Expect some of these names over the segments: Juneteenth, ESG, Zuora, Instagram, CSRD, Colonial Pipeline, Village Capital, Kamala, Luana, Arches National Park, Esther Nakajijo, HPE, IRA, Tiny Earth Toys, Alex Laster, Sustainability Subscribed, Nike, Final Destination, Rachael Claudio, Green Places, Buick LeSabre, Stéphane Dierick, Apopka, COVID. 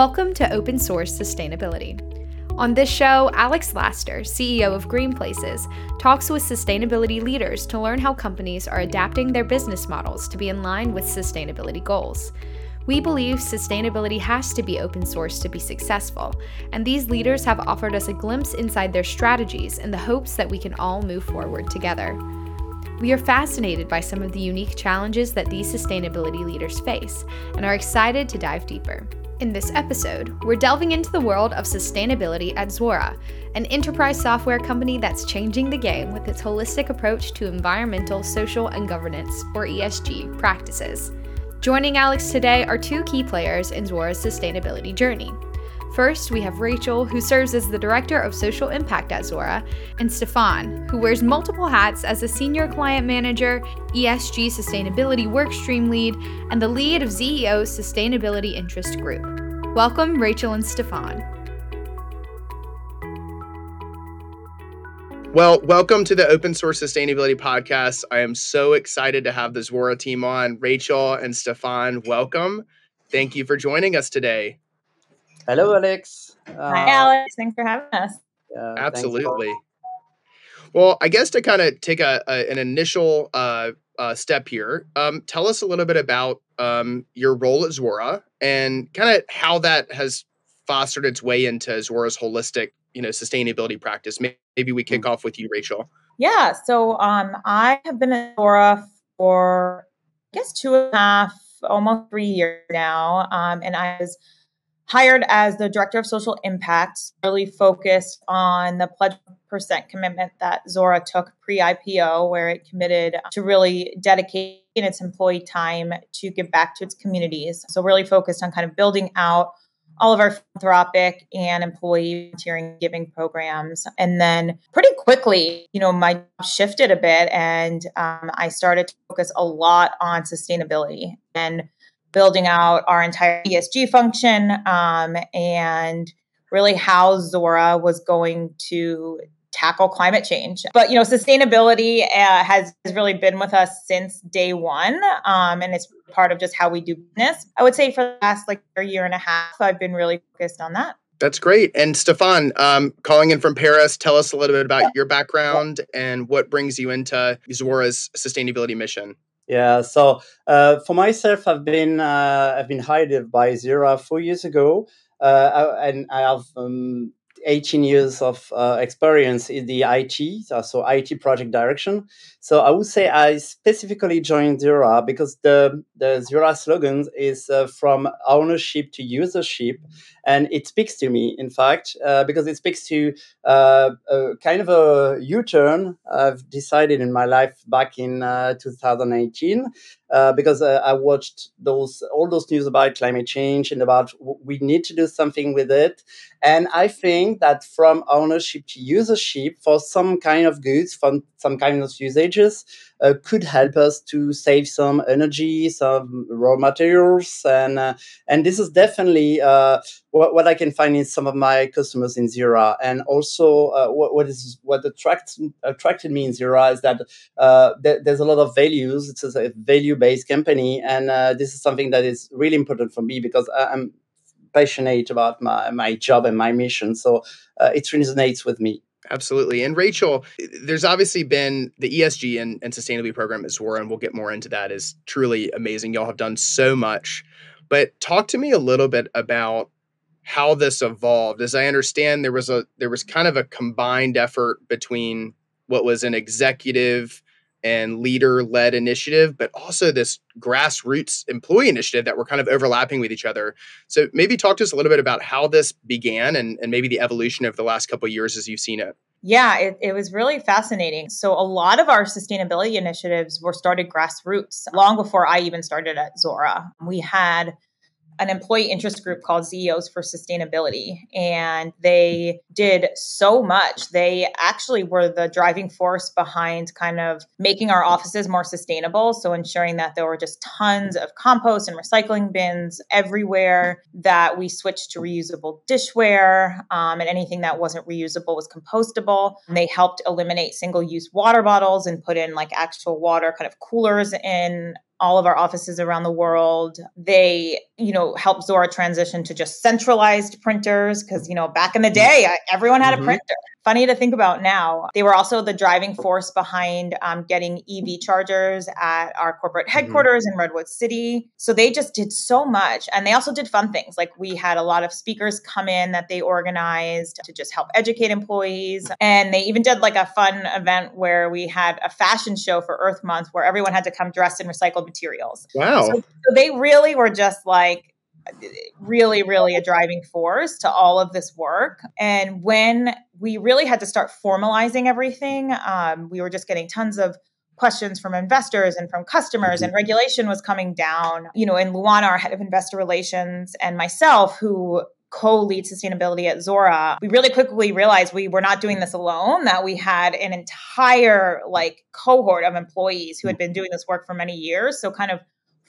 Welcome to Open Source Sustainability. On this show, Alex Laster, CEO of Green Places, talks with sustainability leaders to learn how companies are adapting their business models to be in line with sustainability goals. We believe sustainability has to be open source to be successful, and these leaders have offered us a glimpse inside their strategies in the hopes that we can all move forward together. We are fascinated by some of the unique challenges that these sustainability leaders face and are excited to dive deeper. In this episode, we're delving into the world of sustainability at Zuora, an enterprise software company that's changing the game with its holistic approach to environmental, social, and governance, or ESG, practices. Joining Alex today are two key players in Zuora's sustainability journey. First, we have Rachael, who serves as the Director of Social Impact at Zuora, and Stéphane, who wears multiple hats as a Senior Client Manager, ESG Sustainability Workstream Lead, and the lead of ZEO's Sustainability Interest Group. Welcome, Rachael and Stéphane. Well, welcome to the Open Source Sustainability Podcast. I am so excited to have the Zuora team on. Rachael and Stéphane, welcome. Thank you for joining us today. Hello, Alex. Hi, Alex. Thanks for having us. Absolutely. Well, I guess to kind of take an initial step here, tell us a little bit about your role at Zuora and kind of how that has fostered its way into Zuora's holistic, sustainability practice. Maybe we kick off with you, Rachael. Yeah. So I have been at Zuora for, 2.5, almost 3 years now, and I was hired as the Director of Social Impact, really focused on the pledge percent commitment that Zuora took pre-IPO, where it committed to really dedicate its employee time to give back to its communities. So really focused on kind of building out all of our philanthropic and employee volunteering giving programs. And then pretty quickly, my job shifted a bit and I started to focus a lot on sustainability and building out our entire ESG function and really how Zuora was going to tackle climate change. But, sustainability has really been with us since day one, and it's part of just how we do business. I would say for the last a year and a half, I've been really focused on that. That's great. And Stéphane, calling in from Paris, tell us a little bit about your background and what brings you into Zuora's sustainability mission. Yeah, so for myself, I've been hired by Zuora 4 years ago, and I have 18 years of experience in the IT, so IT project direction. So I would say I specifically joined Zuora because the Zuora slogan is from ownership to usership, and it speaks to me, in fact, because it speaks to kind of a U-turn I've decided in my life back in 2018, because I watched all those news about climate change and about we need to do something with it. And I think that from ownership to usership for some kind of goods, from some kind of usages, could help us to save some energy, some raw materials. And this is definitely what I can find in some of my customers in Zuora. And also what attracted me in Zuora is that there's a lot of values. It's a value-based company. And this is something that is really important for me because I'm passionate about my job and my mission. So it resonates with me. Absolutely. And Rachael, there's obviously been the ESG and sustainability program at Zuora, and we'll get more into that, is truly amazing. Y'all have done so much. But talk to me a little bit about how this evolved. As I understand, there was kind of a combined effort between what was an executive and leader-led initiative, but also this grassroots employee initiative that were kind of overlapping with each other. So maybe talk to us a little bit about how this began and maybe the evolution of the last couple of years as you've seen it. Yeah, it was really fascinating. So a lot of our sustainability initiatives were started grassroots long before I even started at Zuora. We had an employee interest group called CEOs for Sustainability. And they did so much. They actually were the driving force behind kind of making our offices more sustainable. So ensuring that there were just tons of compost and recycling bins everywhere, that we switched to reusable dishware, and anything that wasn't reusable was compostable. And they helped eliminate single-use water bottles and put in actual water kind of coolers in all of our offices around the world. They, helped Zuora transition to just centralized printers because, back in the day, everyone had a printer. Funny to think about now. They were also the driving force behind getting EV chargers at our corporate headquarters in Redwood City. So they just did so much. And they also did fun things. Like we had a lot of speakers come in that they organized to just help educate employees. And they even did like a fun event where we had a fashion show for Earth Month where everyone had to come dressed in recycled materials. Wow. So they really were just like, really a driving force to all of this work. And when we really had to start formalizing everything, we were just getting tons of questions from investors and from customers, and regulation was coming down, and Luana, our head of investor relations, and myself, who co-lead sustainability at Zuora, we really quickly realized we were not doing this alone, that we had an entire cohort of employees who had been doing this work for many years. So kind of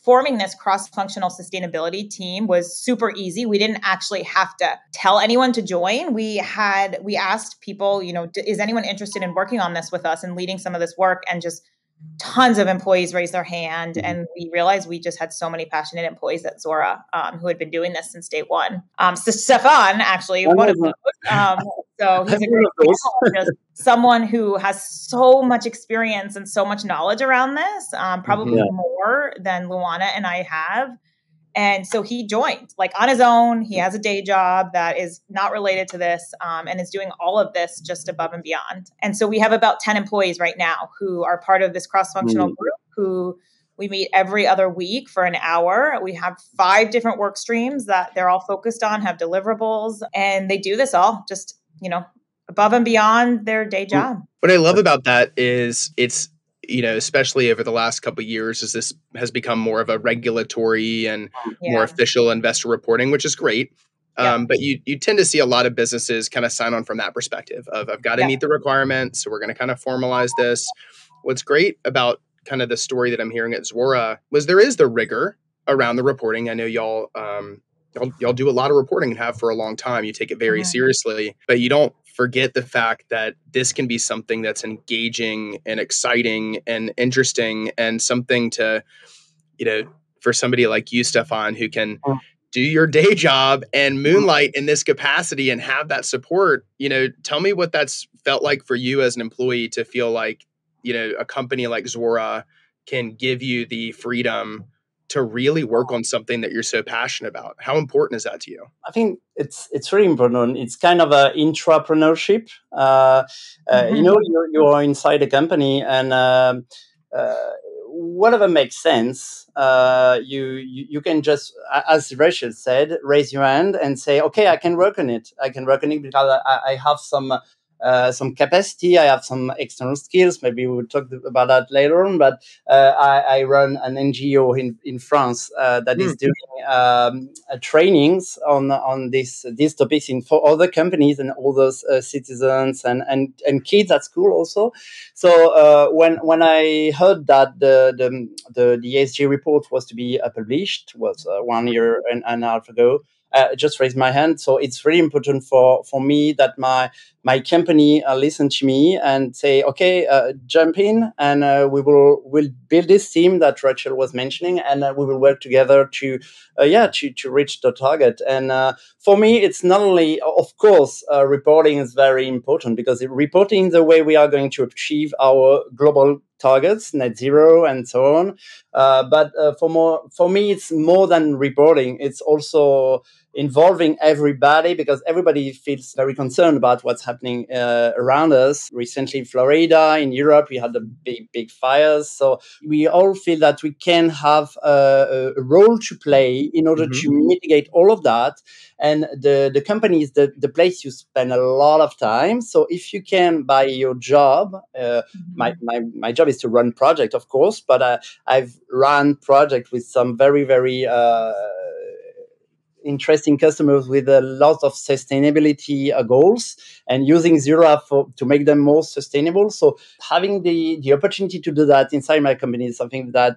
forming this cross-functional sustainability team was super easy. We didn't actually have to tell anyone to join. We asked people, is anyone interested in working on this with us and leading some of this work? And just tons of employees raised their hand. And we realized we just had so many passionate employees at Zuora who had been doing this since day one. So Stéphane, actually, one of those. So he's a great psychologist, someone who has so much experience and so much knowledge around this, probably more than Luana and I have. And so he joined on his own. He has a day job that is not related to this and is doing all of this just above and beyond. And so we have about 10 employees right now who are part of this cross-functional group who we meet every other week for an hour. We have 5 different work streams that they're all focused on, have deliverables, and they do this all just, above and beyond their day job. What I love about that is it's, especially over the last couple of years, as this has become more of a regulatory and more official investor reporting, which is great. But you tend to see a lot of businesses kind of sign on from that perspective of, I've got to meet the requirements. So we're going to kind of formalize this. What's great about kind of the story that I'm hearing at Zuora was there is the rigor around the reporting. I know y'all do a lot of reporting and have for a long time. You take it very seriously, but you don't forget the fact that this can be something that's engaging and exciting and interesting and something to, for somebody like you, Stéphane, who can do your day job and moonlight in this capacity and have that support. Tell me what that's felt like for you as an employee to feel like, a company like Zuora can give you the freedom to really work on something that you're so passionate about. How important is that to you? I think it's really important. It's kind of an intrapreneurship. You are inside a company, and whatever makes sense, you can just, as Rachael said, raise your hand and say, "Okay, I can work on it. I can work on it because I have some capacity. I have some external skills. Maybe we'll talk about that later on. But I run an NGO in France that is doing trainings on these topics for other companies and all those citizens and kids at school also. So when I heard that the ESG report was to be published was 1 year and a half ago, just raised my hand. So it's really important for me that my company listen to me and say, okay, jump in, and we'll build this team that Rachael was mentioning, and we will work together to reach the target. And for me, it's not only, of course, reporting is very important because reporting is the way we are going to achieve our global targets, net zero, and so on. But for me, it's more than reporting. It's also involving everybody because everybody feels very concerned about what's happening around us. Recently, Florida, in Europe, we had the big fires. So we all feel that we can have a role to play in order to mitigate all of that. And the company is the place you spend a lot of time. So if you can, by your job, my job is to run project, of course, but I've run project with some very, very interesting customers with a lot of sustainability goals and using Zuora to make them more sustainable. So having the opportunity to do that inside my company is something that,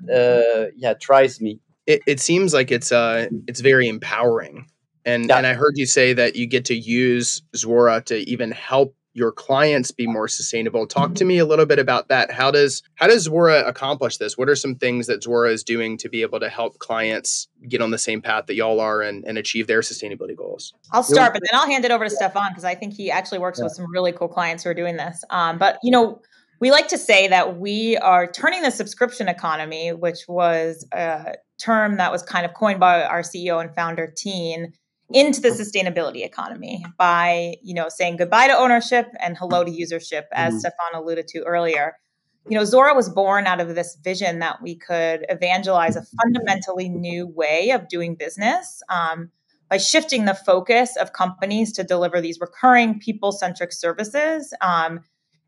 drives me. It seems like it's very empowering. And I heard you say that you get to use Zuora to even help your clients be more sustainable. Talk to me a little bit about that. How does Zuora accomplish this? What are some things that Zuora is doing to be able to help clients get on the same path that y'all are and achieve their sustainability goals? I'll start, but then I'll hand it over to Stéphane because I think he actually works with some really cool clients who are doing this. But you know, we like to say that we are turning the subscription economy, which was a term that was kind of coined by our CEO and founder, Tien, into the sustainability economy by, you know, saying goodbye to ownership and hello to usership, as Stéphane alluded to earlier. You know, Zuora was born out of this vision that we could evangelize a fundamentally new way of doing business by shifting the focus of companies to deliver these recurring people-centric services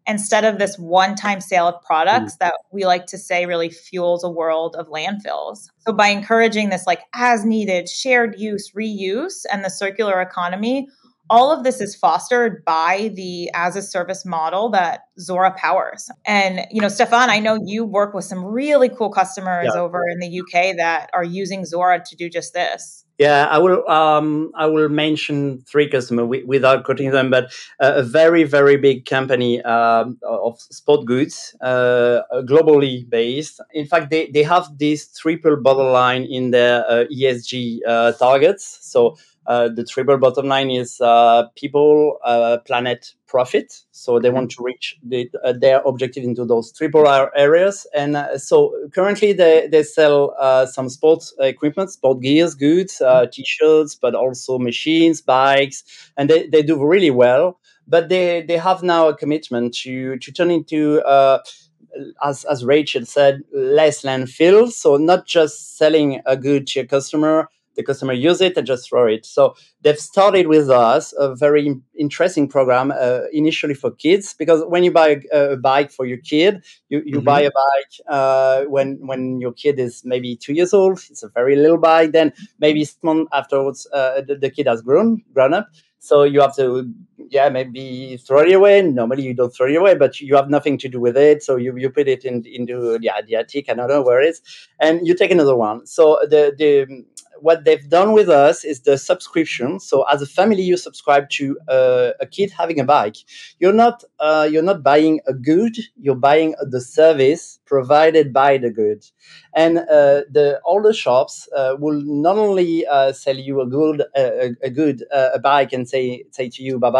instead of this one-time sale of products that we like to say really fuels a world of landfills. So by encouraging this like as needed, shared use, reuse, and the circular economy, all of this is fostered by the as a service model that Zuora powers. And, you know, Stéphane, I know you work with some really cool customers over in the UK that are using Zuora to do just this. Yeah, I will mention three customers without quoting them, but a very, very big company of sport goods, globally based. In fact, they have this triple bottom line in their ESG targets. So the triple bottom line is people, planet, profit. So they want to reach their objective into those triple areas. And so currently they sell some sports equipment, sport gears, goods, T-shirts, but also machines, bikes, and they do really well. But they have now a commitment to turn into as Rachael said, less landfill. So not just selling a good to a customer. The customer use it and just throw it. So they've started with us a very interesting program initially for kids, because when you buy a bike for your kid, you buy a bike when your kid is maybe 2 years old. It's a very little bike. Then maybe 6 months afterwards, the kid has grown up. So you have to, maybe throw it away. Normally you don't throw it away, but you have nothing to do with it. So you put it into the attic. I don't know where it is. And you take another one. So what they've done with us is the subscription. So as a family, you subscribe to a kid having a bike. You're not buying a good. You're buying the service provided by the good. And all the shops will not only sell you a bike and say to you bye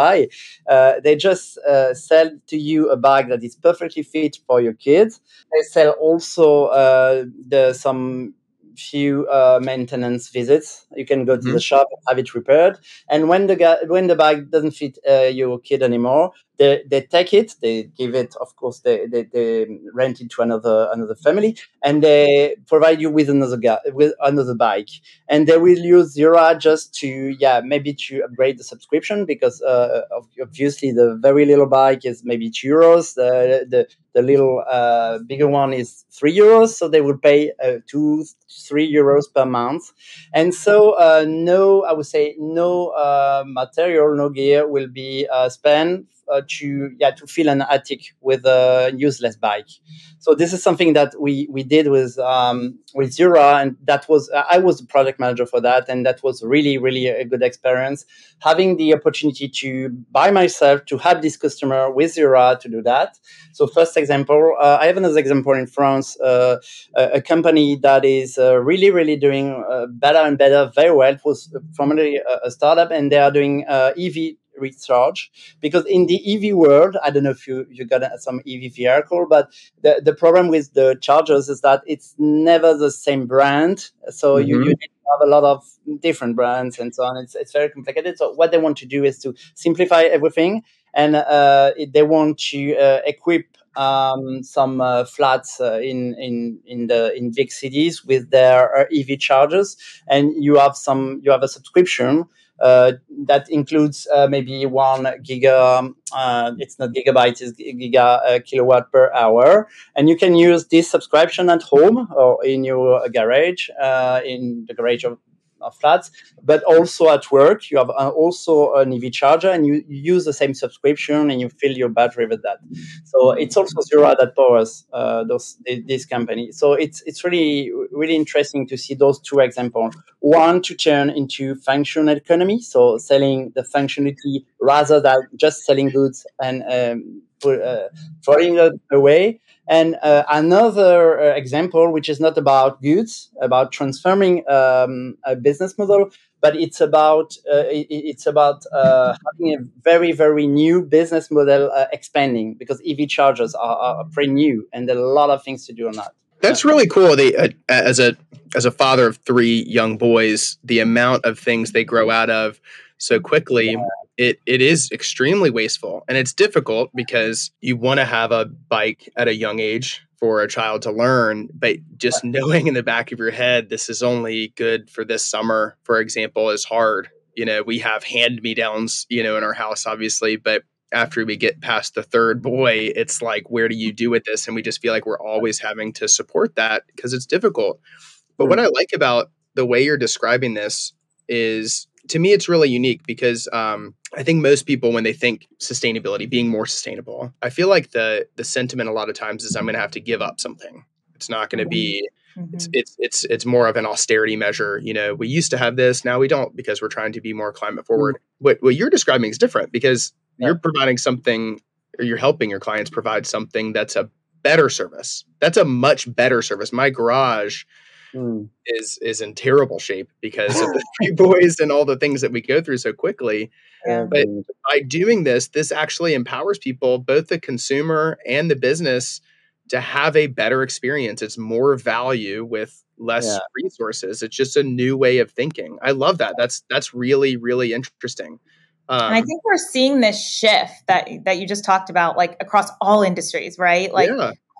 bye. They just sell to you a bike that is perfectly fit for your kids. They sell also few maintenance visits. You can go to the shop and have it repaired. And when the bike doesn't fit your kid anymore, they take it. They give it, of course. They rent it to another family, and they provide you with another bike. And they will use Zuora just to upgrade the subscription, because obviously the very little bike is maybe €2. The little bigger one is €3, so they will pay €2-3 per month. And so no material, no gear will be spent to fill an attic with a useless bike. So this is something that we did with Zuora, and that was I was the product manager for that, and that was really, really a good experience, having the opportunity to by myself to help this customer with Zuora to do that. So first example, I have another example in France, a company that is really, really doing better and better, very well. It was formerly a startup, and they are doing EV recharge, because in the EV world, I don't know if you got some EV vehicle, but the problem with the chargers is that it's never the same brand. So you need to have a lot of different brands and so on. It's very complicated. So what they want to do is to simplify everything, and they want to equip some flats in big cities with their EV chargers, and you have a subscription that includes maybe 1 giga. It's not gigabyte, it's giga kilowatt per hour, and you can use this subscription at home or in your garage, in the garage of flats, but also at work, you have also an EV charger and you use the same subscription and you fill your battery with that. So it's also Zuora that powers this company. So it's really, really interesting to see those two examples. One to turn into functional economy, so selling the functionality rather than just selling goods and throwing it away. And another example, which is not about goods, about transforming a business model, but it's about having a very, very new business model expanding, because EV chargers are pretty new and there are a lot of things to do on that. That's really cool. They, as a father of three young boys, the amount of things they grow out of so quickly, yeah. It is extremely wasteful, and it's difficult because you want to have a bike at a young age for a child to learn, but just knowing in the back of your head, this is only good for this summer, for example, is hard. You know, we have hand-me-downs, you know, in our house, obviously, but after we get past the third boy, it's like, where do you do with this? And we just feel like we're always having to support that because it's difficult. But what I like about the way you're describing this is, to me, it's really unique because I think most people, when they think sustainability, being more sustainable, I feel like the sentiment a lot of times is I'm going to have to give up something. It's not going to be, it's more of an austerity measure. You know, we used to have this, now we don't, because we're trying to be more climate forward. What you're describing is different because you're providing something, or you're helping your clients provide something that's a better service. That's a much better service. My garage is in terrible shape because of the three boys and all the things that we go through so quickly. But by doing this, this actually empowers people, both the consumer and the business, to have a better experience. It's more value with less resources. It's just a new way of thinking. I love that. That's really, really interesting. And I think we're seeing this shift that you just talked about, like across all industries, right? Like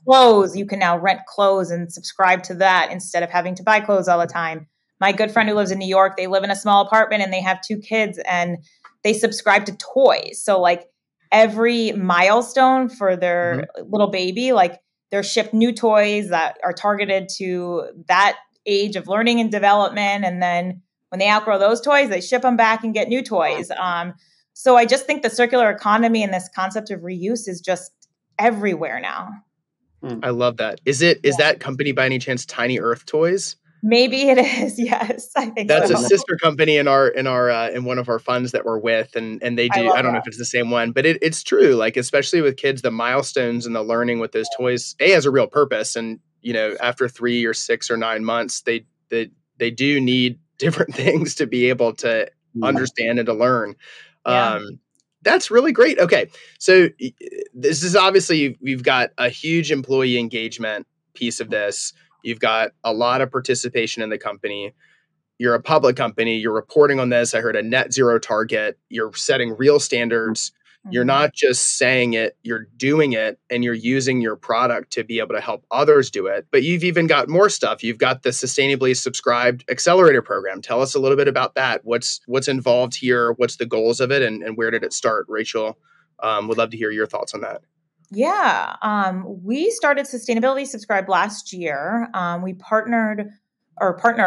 clothes, you can now rent clothes and subscribe to that instead of having to buy clothes all the time. My good friend who lives in New York, they live in a small apartment and they have two kids and they subscribe to toys. So like every milestone for their little baby, like they're shipped new toys that are targeted to that age of learning and development. And then when they outgrow those toys, they ship them back and get new toys. So I just think the circular economy and this concept of reuse is just everywhere now. I love that. Is that company by any chance Tiny Earth Toys? Maybe it is. Yes, I think that's a sister company in one of our funds that we're with, and they do. I don't know if it's the same one, but it's true. Like especially with kids, the milestones and the learning with those toys has a real purpose. And you know, after 3 or 6 or 9 months, they do need different things to be able to understand and to learn. That's really great. Okay. So this is obviously, we've got a huge employee engagement piece of this. You've got a lot of participation in the company. You're a public company. You're reporting on this. I heard a net zero target. You're setting real standards. You're not just saying it, you're doing it, and you're using your product to be able to help others do it. But you've even got more stuff. You've got the Sustainably Subscribed Accelerator Program. Tell us a little bit about that. What's involved here? What's the goals of it? And where did it start? Rachel, would love to hear your thoughts on that. Yeah. We started Sustainability Subscribed last year. We partner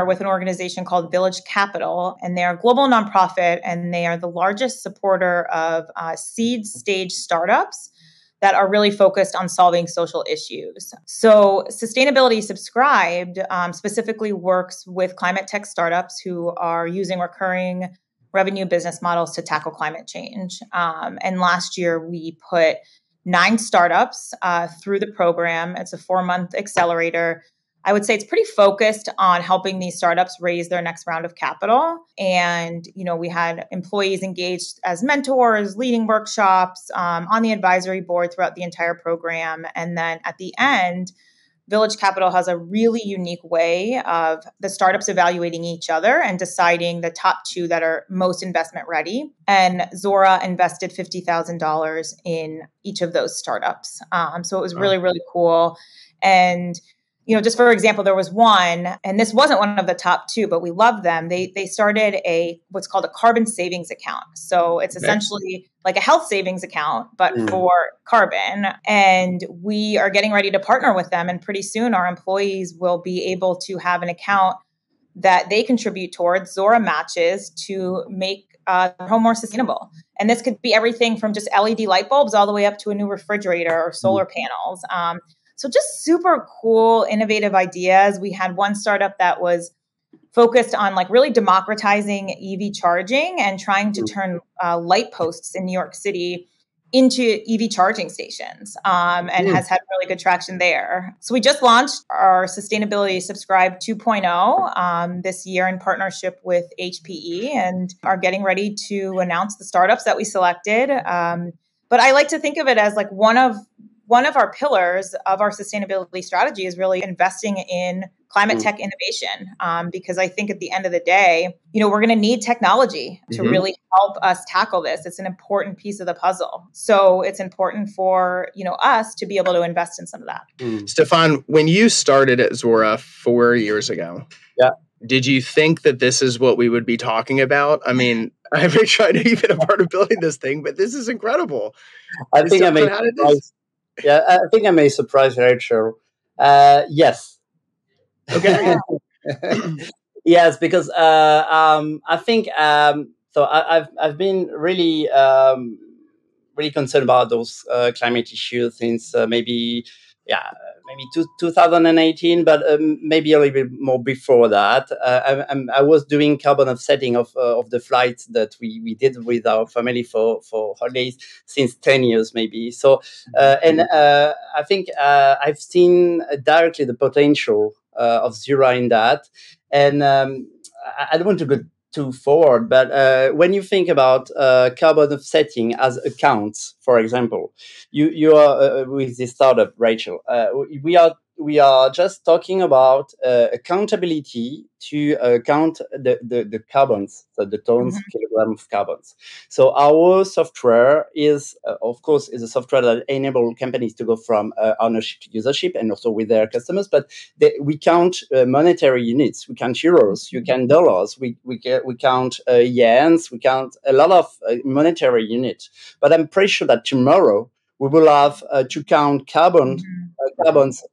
with an organization called Village Capital, and they are a global nonprofit, and they are the largest supporter of seed stage startups that are really focused on solving social issues. So Sustainability Subscribed specifically works with climate tech startups who are using recurring revenue business models to tackle climate change. And last year we put 9 startups through the program. It's a 4-month accelerator. I would say it's pretty focused on helping these startups raise their next round of capital. And, you know, we had employees engaged as mentors, leading workshops, on the advisory board throughout the entire program. And then at the end, Village Capital has a really unique way of the startups evaluating each other and deciding the top 2 that are most investment ready. And Zuora invested $50,000 in each of those startups. So it was really, really cool. And you know, just for example, there was one, and this wasn't one of the top 2, but we love them. They started what's called a carbon savings account. So it's essentially like a health savings account, but for carbon. And we are getting ready to partner with them. And pretty soon our employees will be able to have an account that they contribute towards Zuora matches to make their home more sustainable. And this could be everything from just LED light bulbs all the way up to a new refrigerator or solar panels. So just super cool, innovative ideas. We had one startup that was focused on like really democratizing EV charging and trying to turn light posts in New York City into EV charging stations, and has had really good traction there. So we just launched our Sustainability Subscribed 2.0 this year in partnership with HPE, and are getting ready to announce the startups that we selected. But I like to think of it as like one of our pillars of our sustainability strategy is really investing in climate tech innovation, because I think at the end of the day, you know, we're going to need technology to really help us tackle this. It's an important piece of the puzzle. So it's important for, you know, us to be able to invest in some of that. Stéphane, when you started at Zuora 4 years ago, did you think that this is what we would be talking about? I mean, I haven't tried to even a part of building this thing, but this is incredible. I think I may surprise Rachel. Yes. Okay. Yes, because I think so. I've been really really concerned about those climate issues since maybe 2018, but maybe a little bit more before that. I was doing carbon offsetting of the flights that we did with our family for holidays since 10 years maybe. So and I think I've seen directly the potential of Zuora in that. And I don't want to go too forward, but when you think about carbon offsetting as accounts, for example, you are with this startup, Rachael. We are just talking about accountability to count the carbons, so the tons, kilograms of carbons. So our software is, of course, is a software that enables companies to go from ownership to usership and also with their customers. But we count monetary units. We count euros, you count dollars, we count yens, we count a lot of monetary units. But I'm pretty sure that tomorrow we will have to count carbon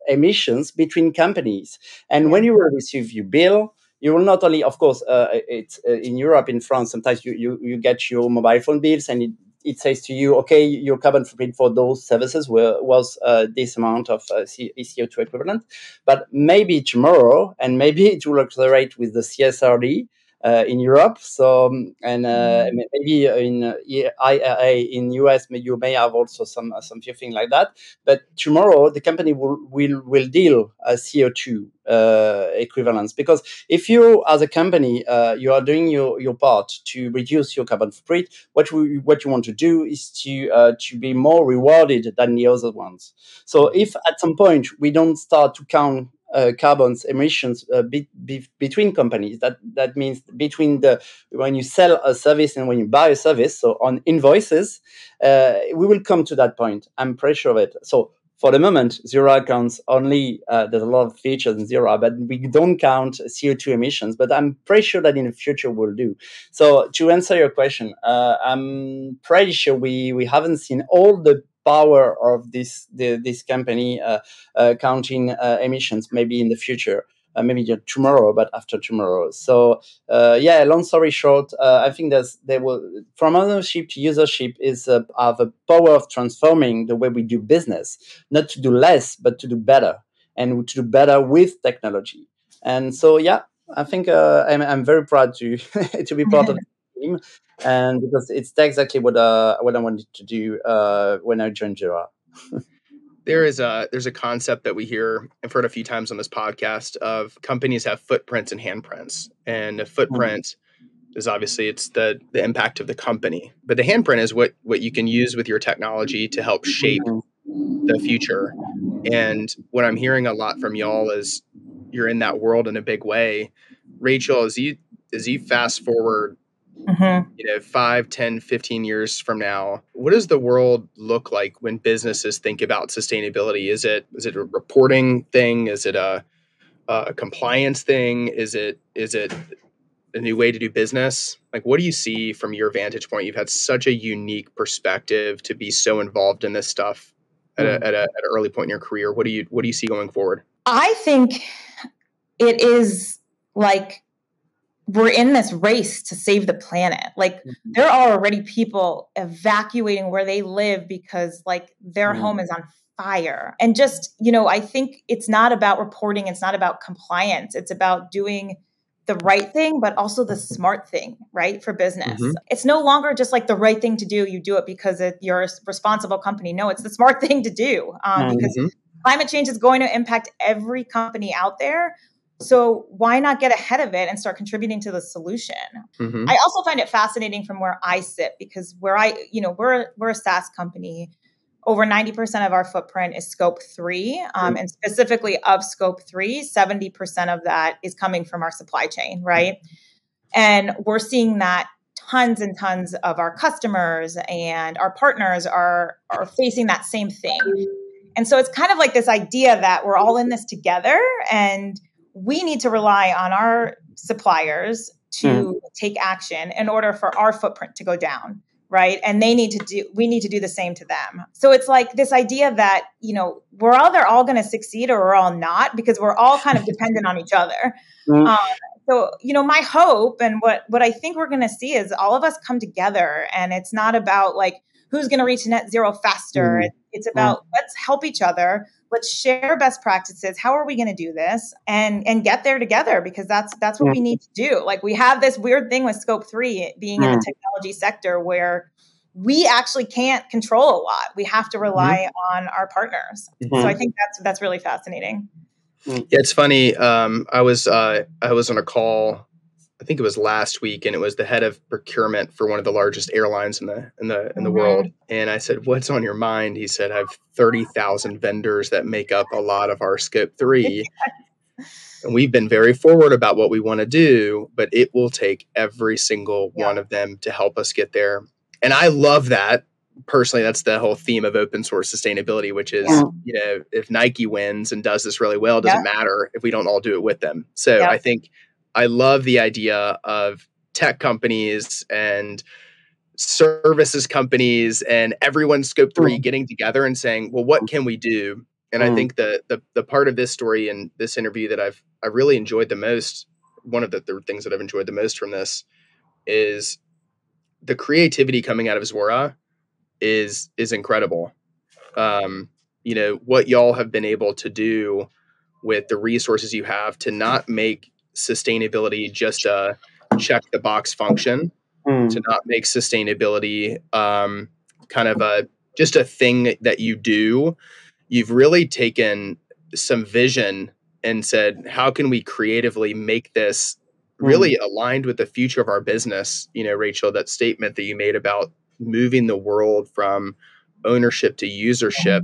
emissions between companies. And when you will receive your bill, you will not only, of course, it's in Europe, in France, sometimes you get your mobile phone bills and it says to you, okay, your carbon footprint for those services was this amount of CO2 equivalent. But maybe tomorrow, and maybe it will accelerate with the CSRD, in Europe, so maybe in IRA in US, you may have also some few things like that. But tomorrow, the company will deal CO2 equivalents, because if you, as a company, you are doing your part to reduce your carbon footprint, what you want to do is to be more rewarded than the other ones. So if at some point we don't start to count carbon emissions between companies. That means between when you sell a service and when you buy a service. So on invoices, we will come to that point. I'm pretty sure of it. So for the moment, Zuora counts only. There's a lot of features in Zuora, but we don't count CO2 emissions. But I'm pretty sure that in the future we'll do. So to answer your question, I'm pretty sure we haven't seen all the power of this company counting emissions, maybe in the future, maybe tomorrow, but after tomorrow. So long story short, I think from ownership to usership is the power of transforming the way we do business, not to do less, but to do better, and to do better with technology. And so, I think I'm very proud to to be part of it. Team, and because it's exactly what I wanted to do when I joined Zuora. There's a concept that I've heard a few times on this podcast of companies have footprints and handprints, and a footprint is obviously it's the impact of the company, but the handprint is what you can use with your technology to help shape the future. And what I'm hearing a lot from y'all is you're in that world in a big way. Rachael, as you fast forward, 5, 10, 15 years from now, what does the world look like when businesses think about sustainability? Is it a reporting thing? Is it a compliance thing? Is it a new way to do business? Like, what do you see from your vantage point? You've had such a unique perspective to be so involved in this stuff at an early point in your career. What do you see going forward? I think it is like we're in this race to save the planet. Like, there are already people evacuating where they live because, like, their home is on fire. And just, you know, I think it's not about reporting. It's not about compliance. It's about doing the right thing, but also the smart thing, right? For business. Mm-hmm. It's no longer just like the right thing to do. You do it because you're a responsible company. No, it's the smart thing to do because climate change is going to impact every company out there. So why not get ahead of it and start contributing to the solution? Mm-hmm. I also find it fascinating from where I sit, because where I, you know, we're a SaaS company. Over 90% of our footprint is scope 3. And specifically of scope 3, 70% of that is coming from our supply chain, right? And we're seeing that tons and tons of our customers and our partners are facing that same thing. And so it's kind of like this idea that we're all in this together, and we need to rely on our suppliers to take action in order for our footprint to go down, right? And we need to do the same to them. So it's like this idea that, you know, we're either all going to succeed or we're all not, because we're all kind of dependent on each other. So, you know, my hope and what I think we're going to see is all of us come together, and it's not about like, who's going to reach net zero faster. It's about let's help each other. Let's share best practices. How are we going to do this and get there together? Because that's what we need to do. Like, we have this weird thing with scope 3 being in the technology sector where we actually can't control a lot. We have to rely on our partners. So I think that's really fascinating. Yeah, it's funny. I was on a call, I think it was last week, and it was the head of procurement for one of the largest airlines in the world. And I said, "What's on your mind?" He said, "I have 30,000 vendors that make up a lot of our scope 3. And we've been very forward about what we want to do, but it will take every single one of them to help us get there." And I love that. Personally, that's the whole theme of open source sustainability, which is, you know, if Nike wins and does this really well, it doesn't matter if we don't all do it with them. So I love the idea of tech companies and services companies and everyone's scope 3 getting together and saying, well, what can we do? And I think the part of this story and this interview that I really enjoyed the most, one of the things that I've enjoyed the most from this, is the creativity coming out of Zuora is incredible. You know, what y'all have been able to do with the resources you have to not make sustainability just a check the box function, to not make sustainability kind of just a thing that you do. You've really taken some vision and said, how can we creatively make this really aligned with the future of our business? You know, Rachael, that statement that you made about moving the world from ownership to usership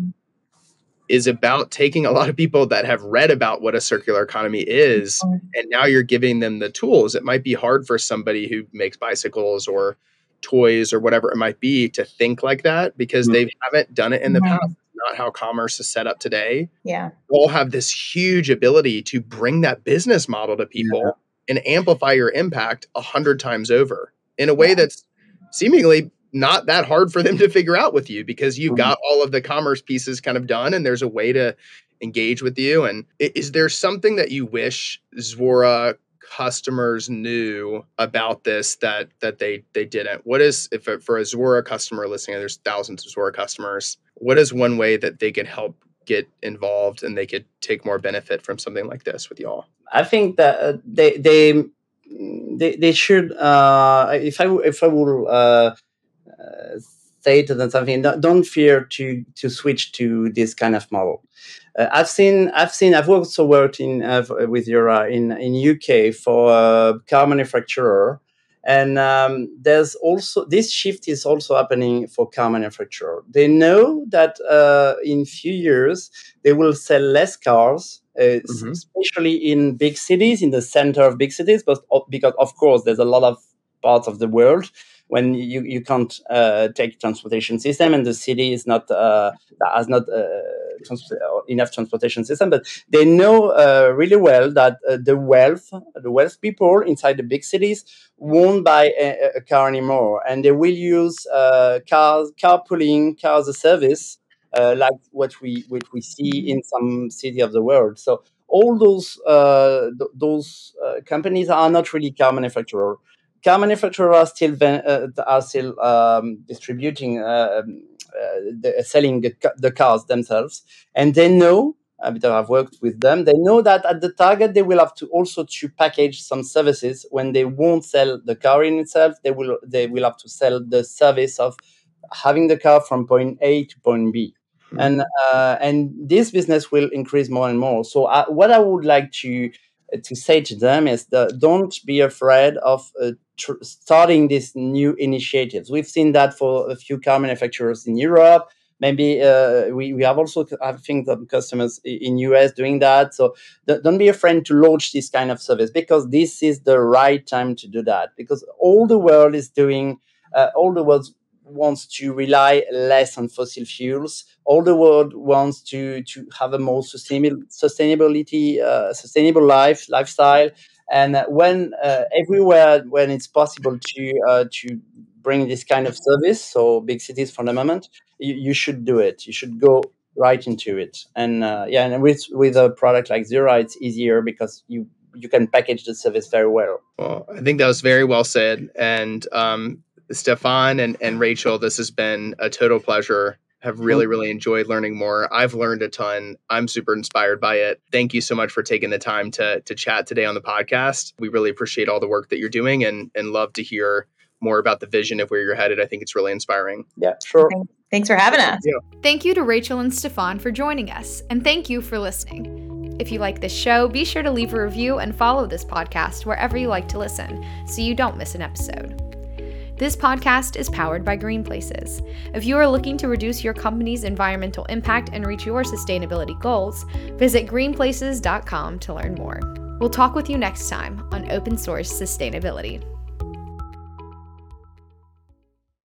is about taking a lot of people that have read about what a circular economy is, and now you're giving them the tools. It might be hard for somebody who makes bicycles or toys or whatever it might be to think like that, because they haven't done it in the past. Not how commerce is set up today. Yeah. We all have this huge ability to bring that business model to people and amplify your impact 100 times over in a way that's seemingly not that hard for them to figure out with you, because you've got all of the commerce pieces kind of done and there's a way to engage with you. And is there something that you wish Zuora customers knew about this that they didn't? What is, if for a Zuora customer listening, there's thousands of Zuora customers, what is one way that they could help get involved and they could take more benefit from something like this with y'all? I think that they should, if I would say to them something, don't fear to switch to this kind of model. I've also worked with Zuora in UK for a car manufacturer, and there's also this shift is also happening for car manufacturer. They know that in few years they will sell less cars, especially in big cities, in the center of big cities, but because of course there's a lot of parts of the world when you can't take transportation system, and the city is not has not enough transportation system. But they know really well that the wealth people inside the big cities won't buy a car anymore, and they will use carpooling, car as a service, like what we see in some city of the world. So all those companies are not really car manufacturers. Car manufacturers are still distributing, selling the cars themselves, and they know. Because I've worked with them, they know that at the target they will have to also to package some services. When they won't sell the car in itself, they will have to sell the service of having the car from point A to point B. Mm-hmm. And this business will increase more and more. So what I would like to say to them is that don't be afraid of starting these new initiatives. We've seen that for a few car manufacturers in Europe. Maybe we have also, I think, some customers in US doing that. So don't be afraid to launch this kind of service, because this is the right time to do that. Because all the world is doing, all the world wants to rely less on fossil fuels. All the world wants to have a more sustainable lifestyle. And when everywhere, when it's possible to bring this kind of service, so big cities for the moment, you should do it. You should go right into it. And and with a product like Zuora, it's easier because you can package the service very well. Well, I think that was very well said. And Stéphane and Rachael, this has been a total pleasure. Have really, really enjoyed learning more. I've learned a ton. I'm super inspired by it. Thank you so much for taking the time to chat today on the podcast. We really appreciate all the work that you're doing and love to hear more about the vision of where you're headed. I think it's really inspiring. Yeah, sure. Thanks for having us. Yeah. Thank you to Rachael and Stéphane for joining us. And thank you for listening. If you like this show, be sure to leave a review and follow this podcast wherever you like to listen so you don't miss an episode. This podcast is powered by Green Places. If you are looking to reduce your company's environmental impact and reach your sustainability goals, visit greenplaces.com to learn more. We'll talk with you next time on Open Source Sustainability.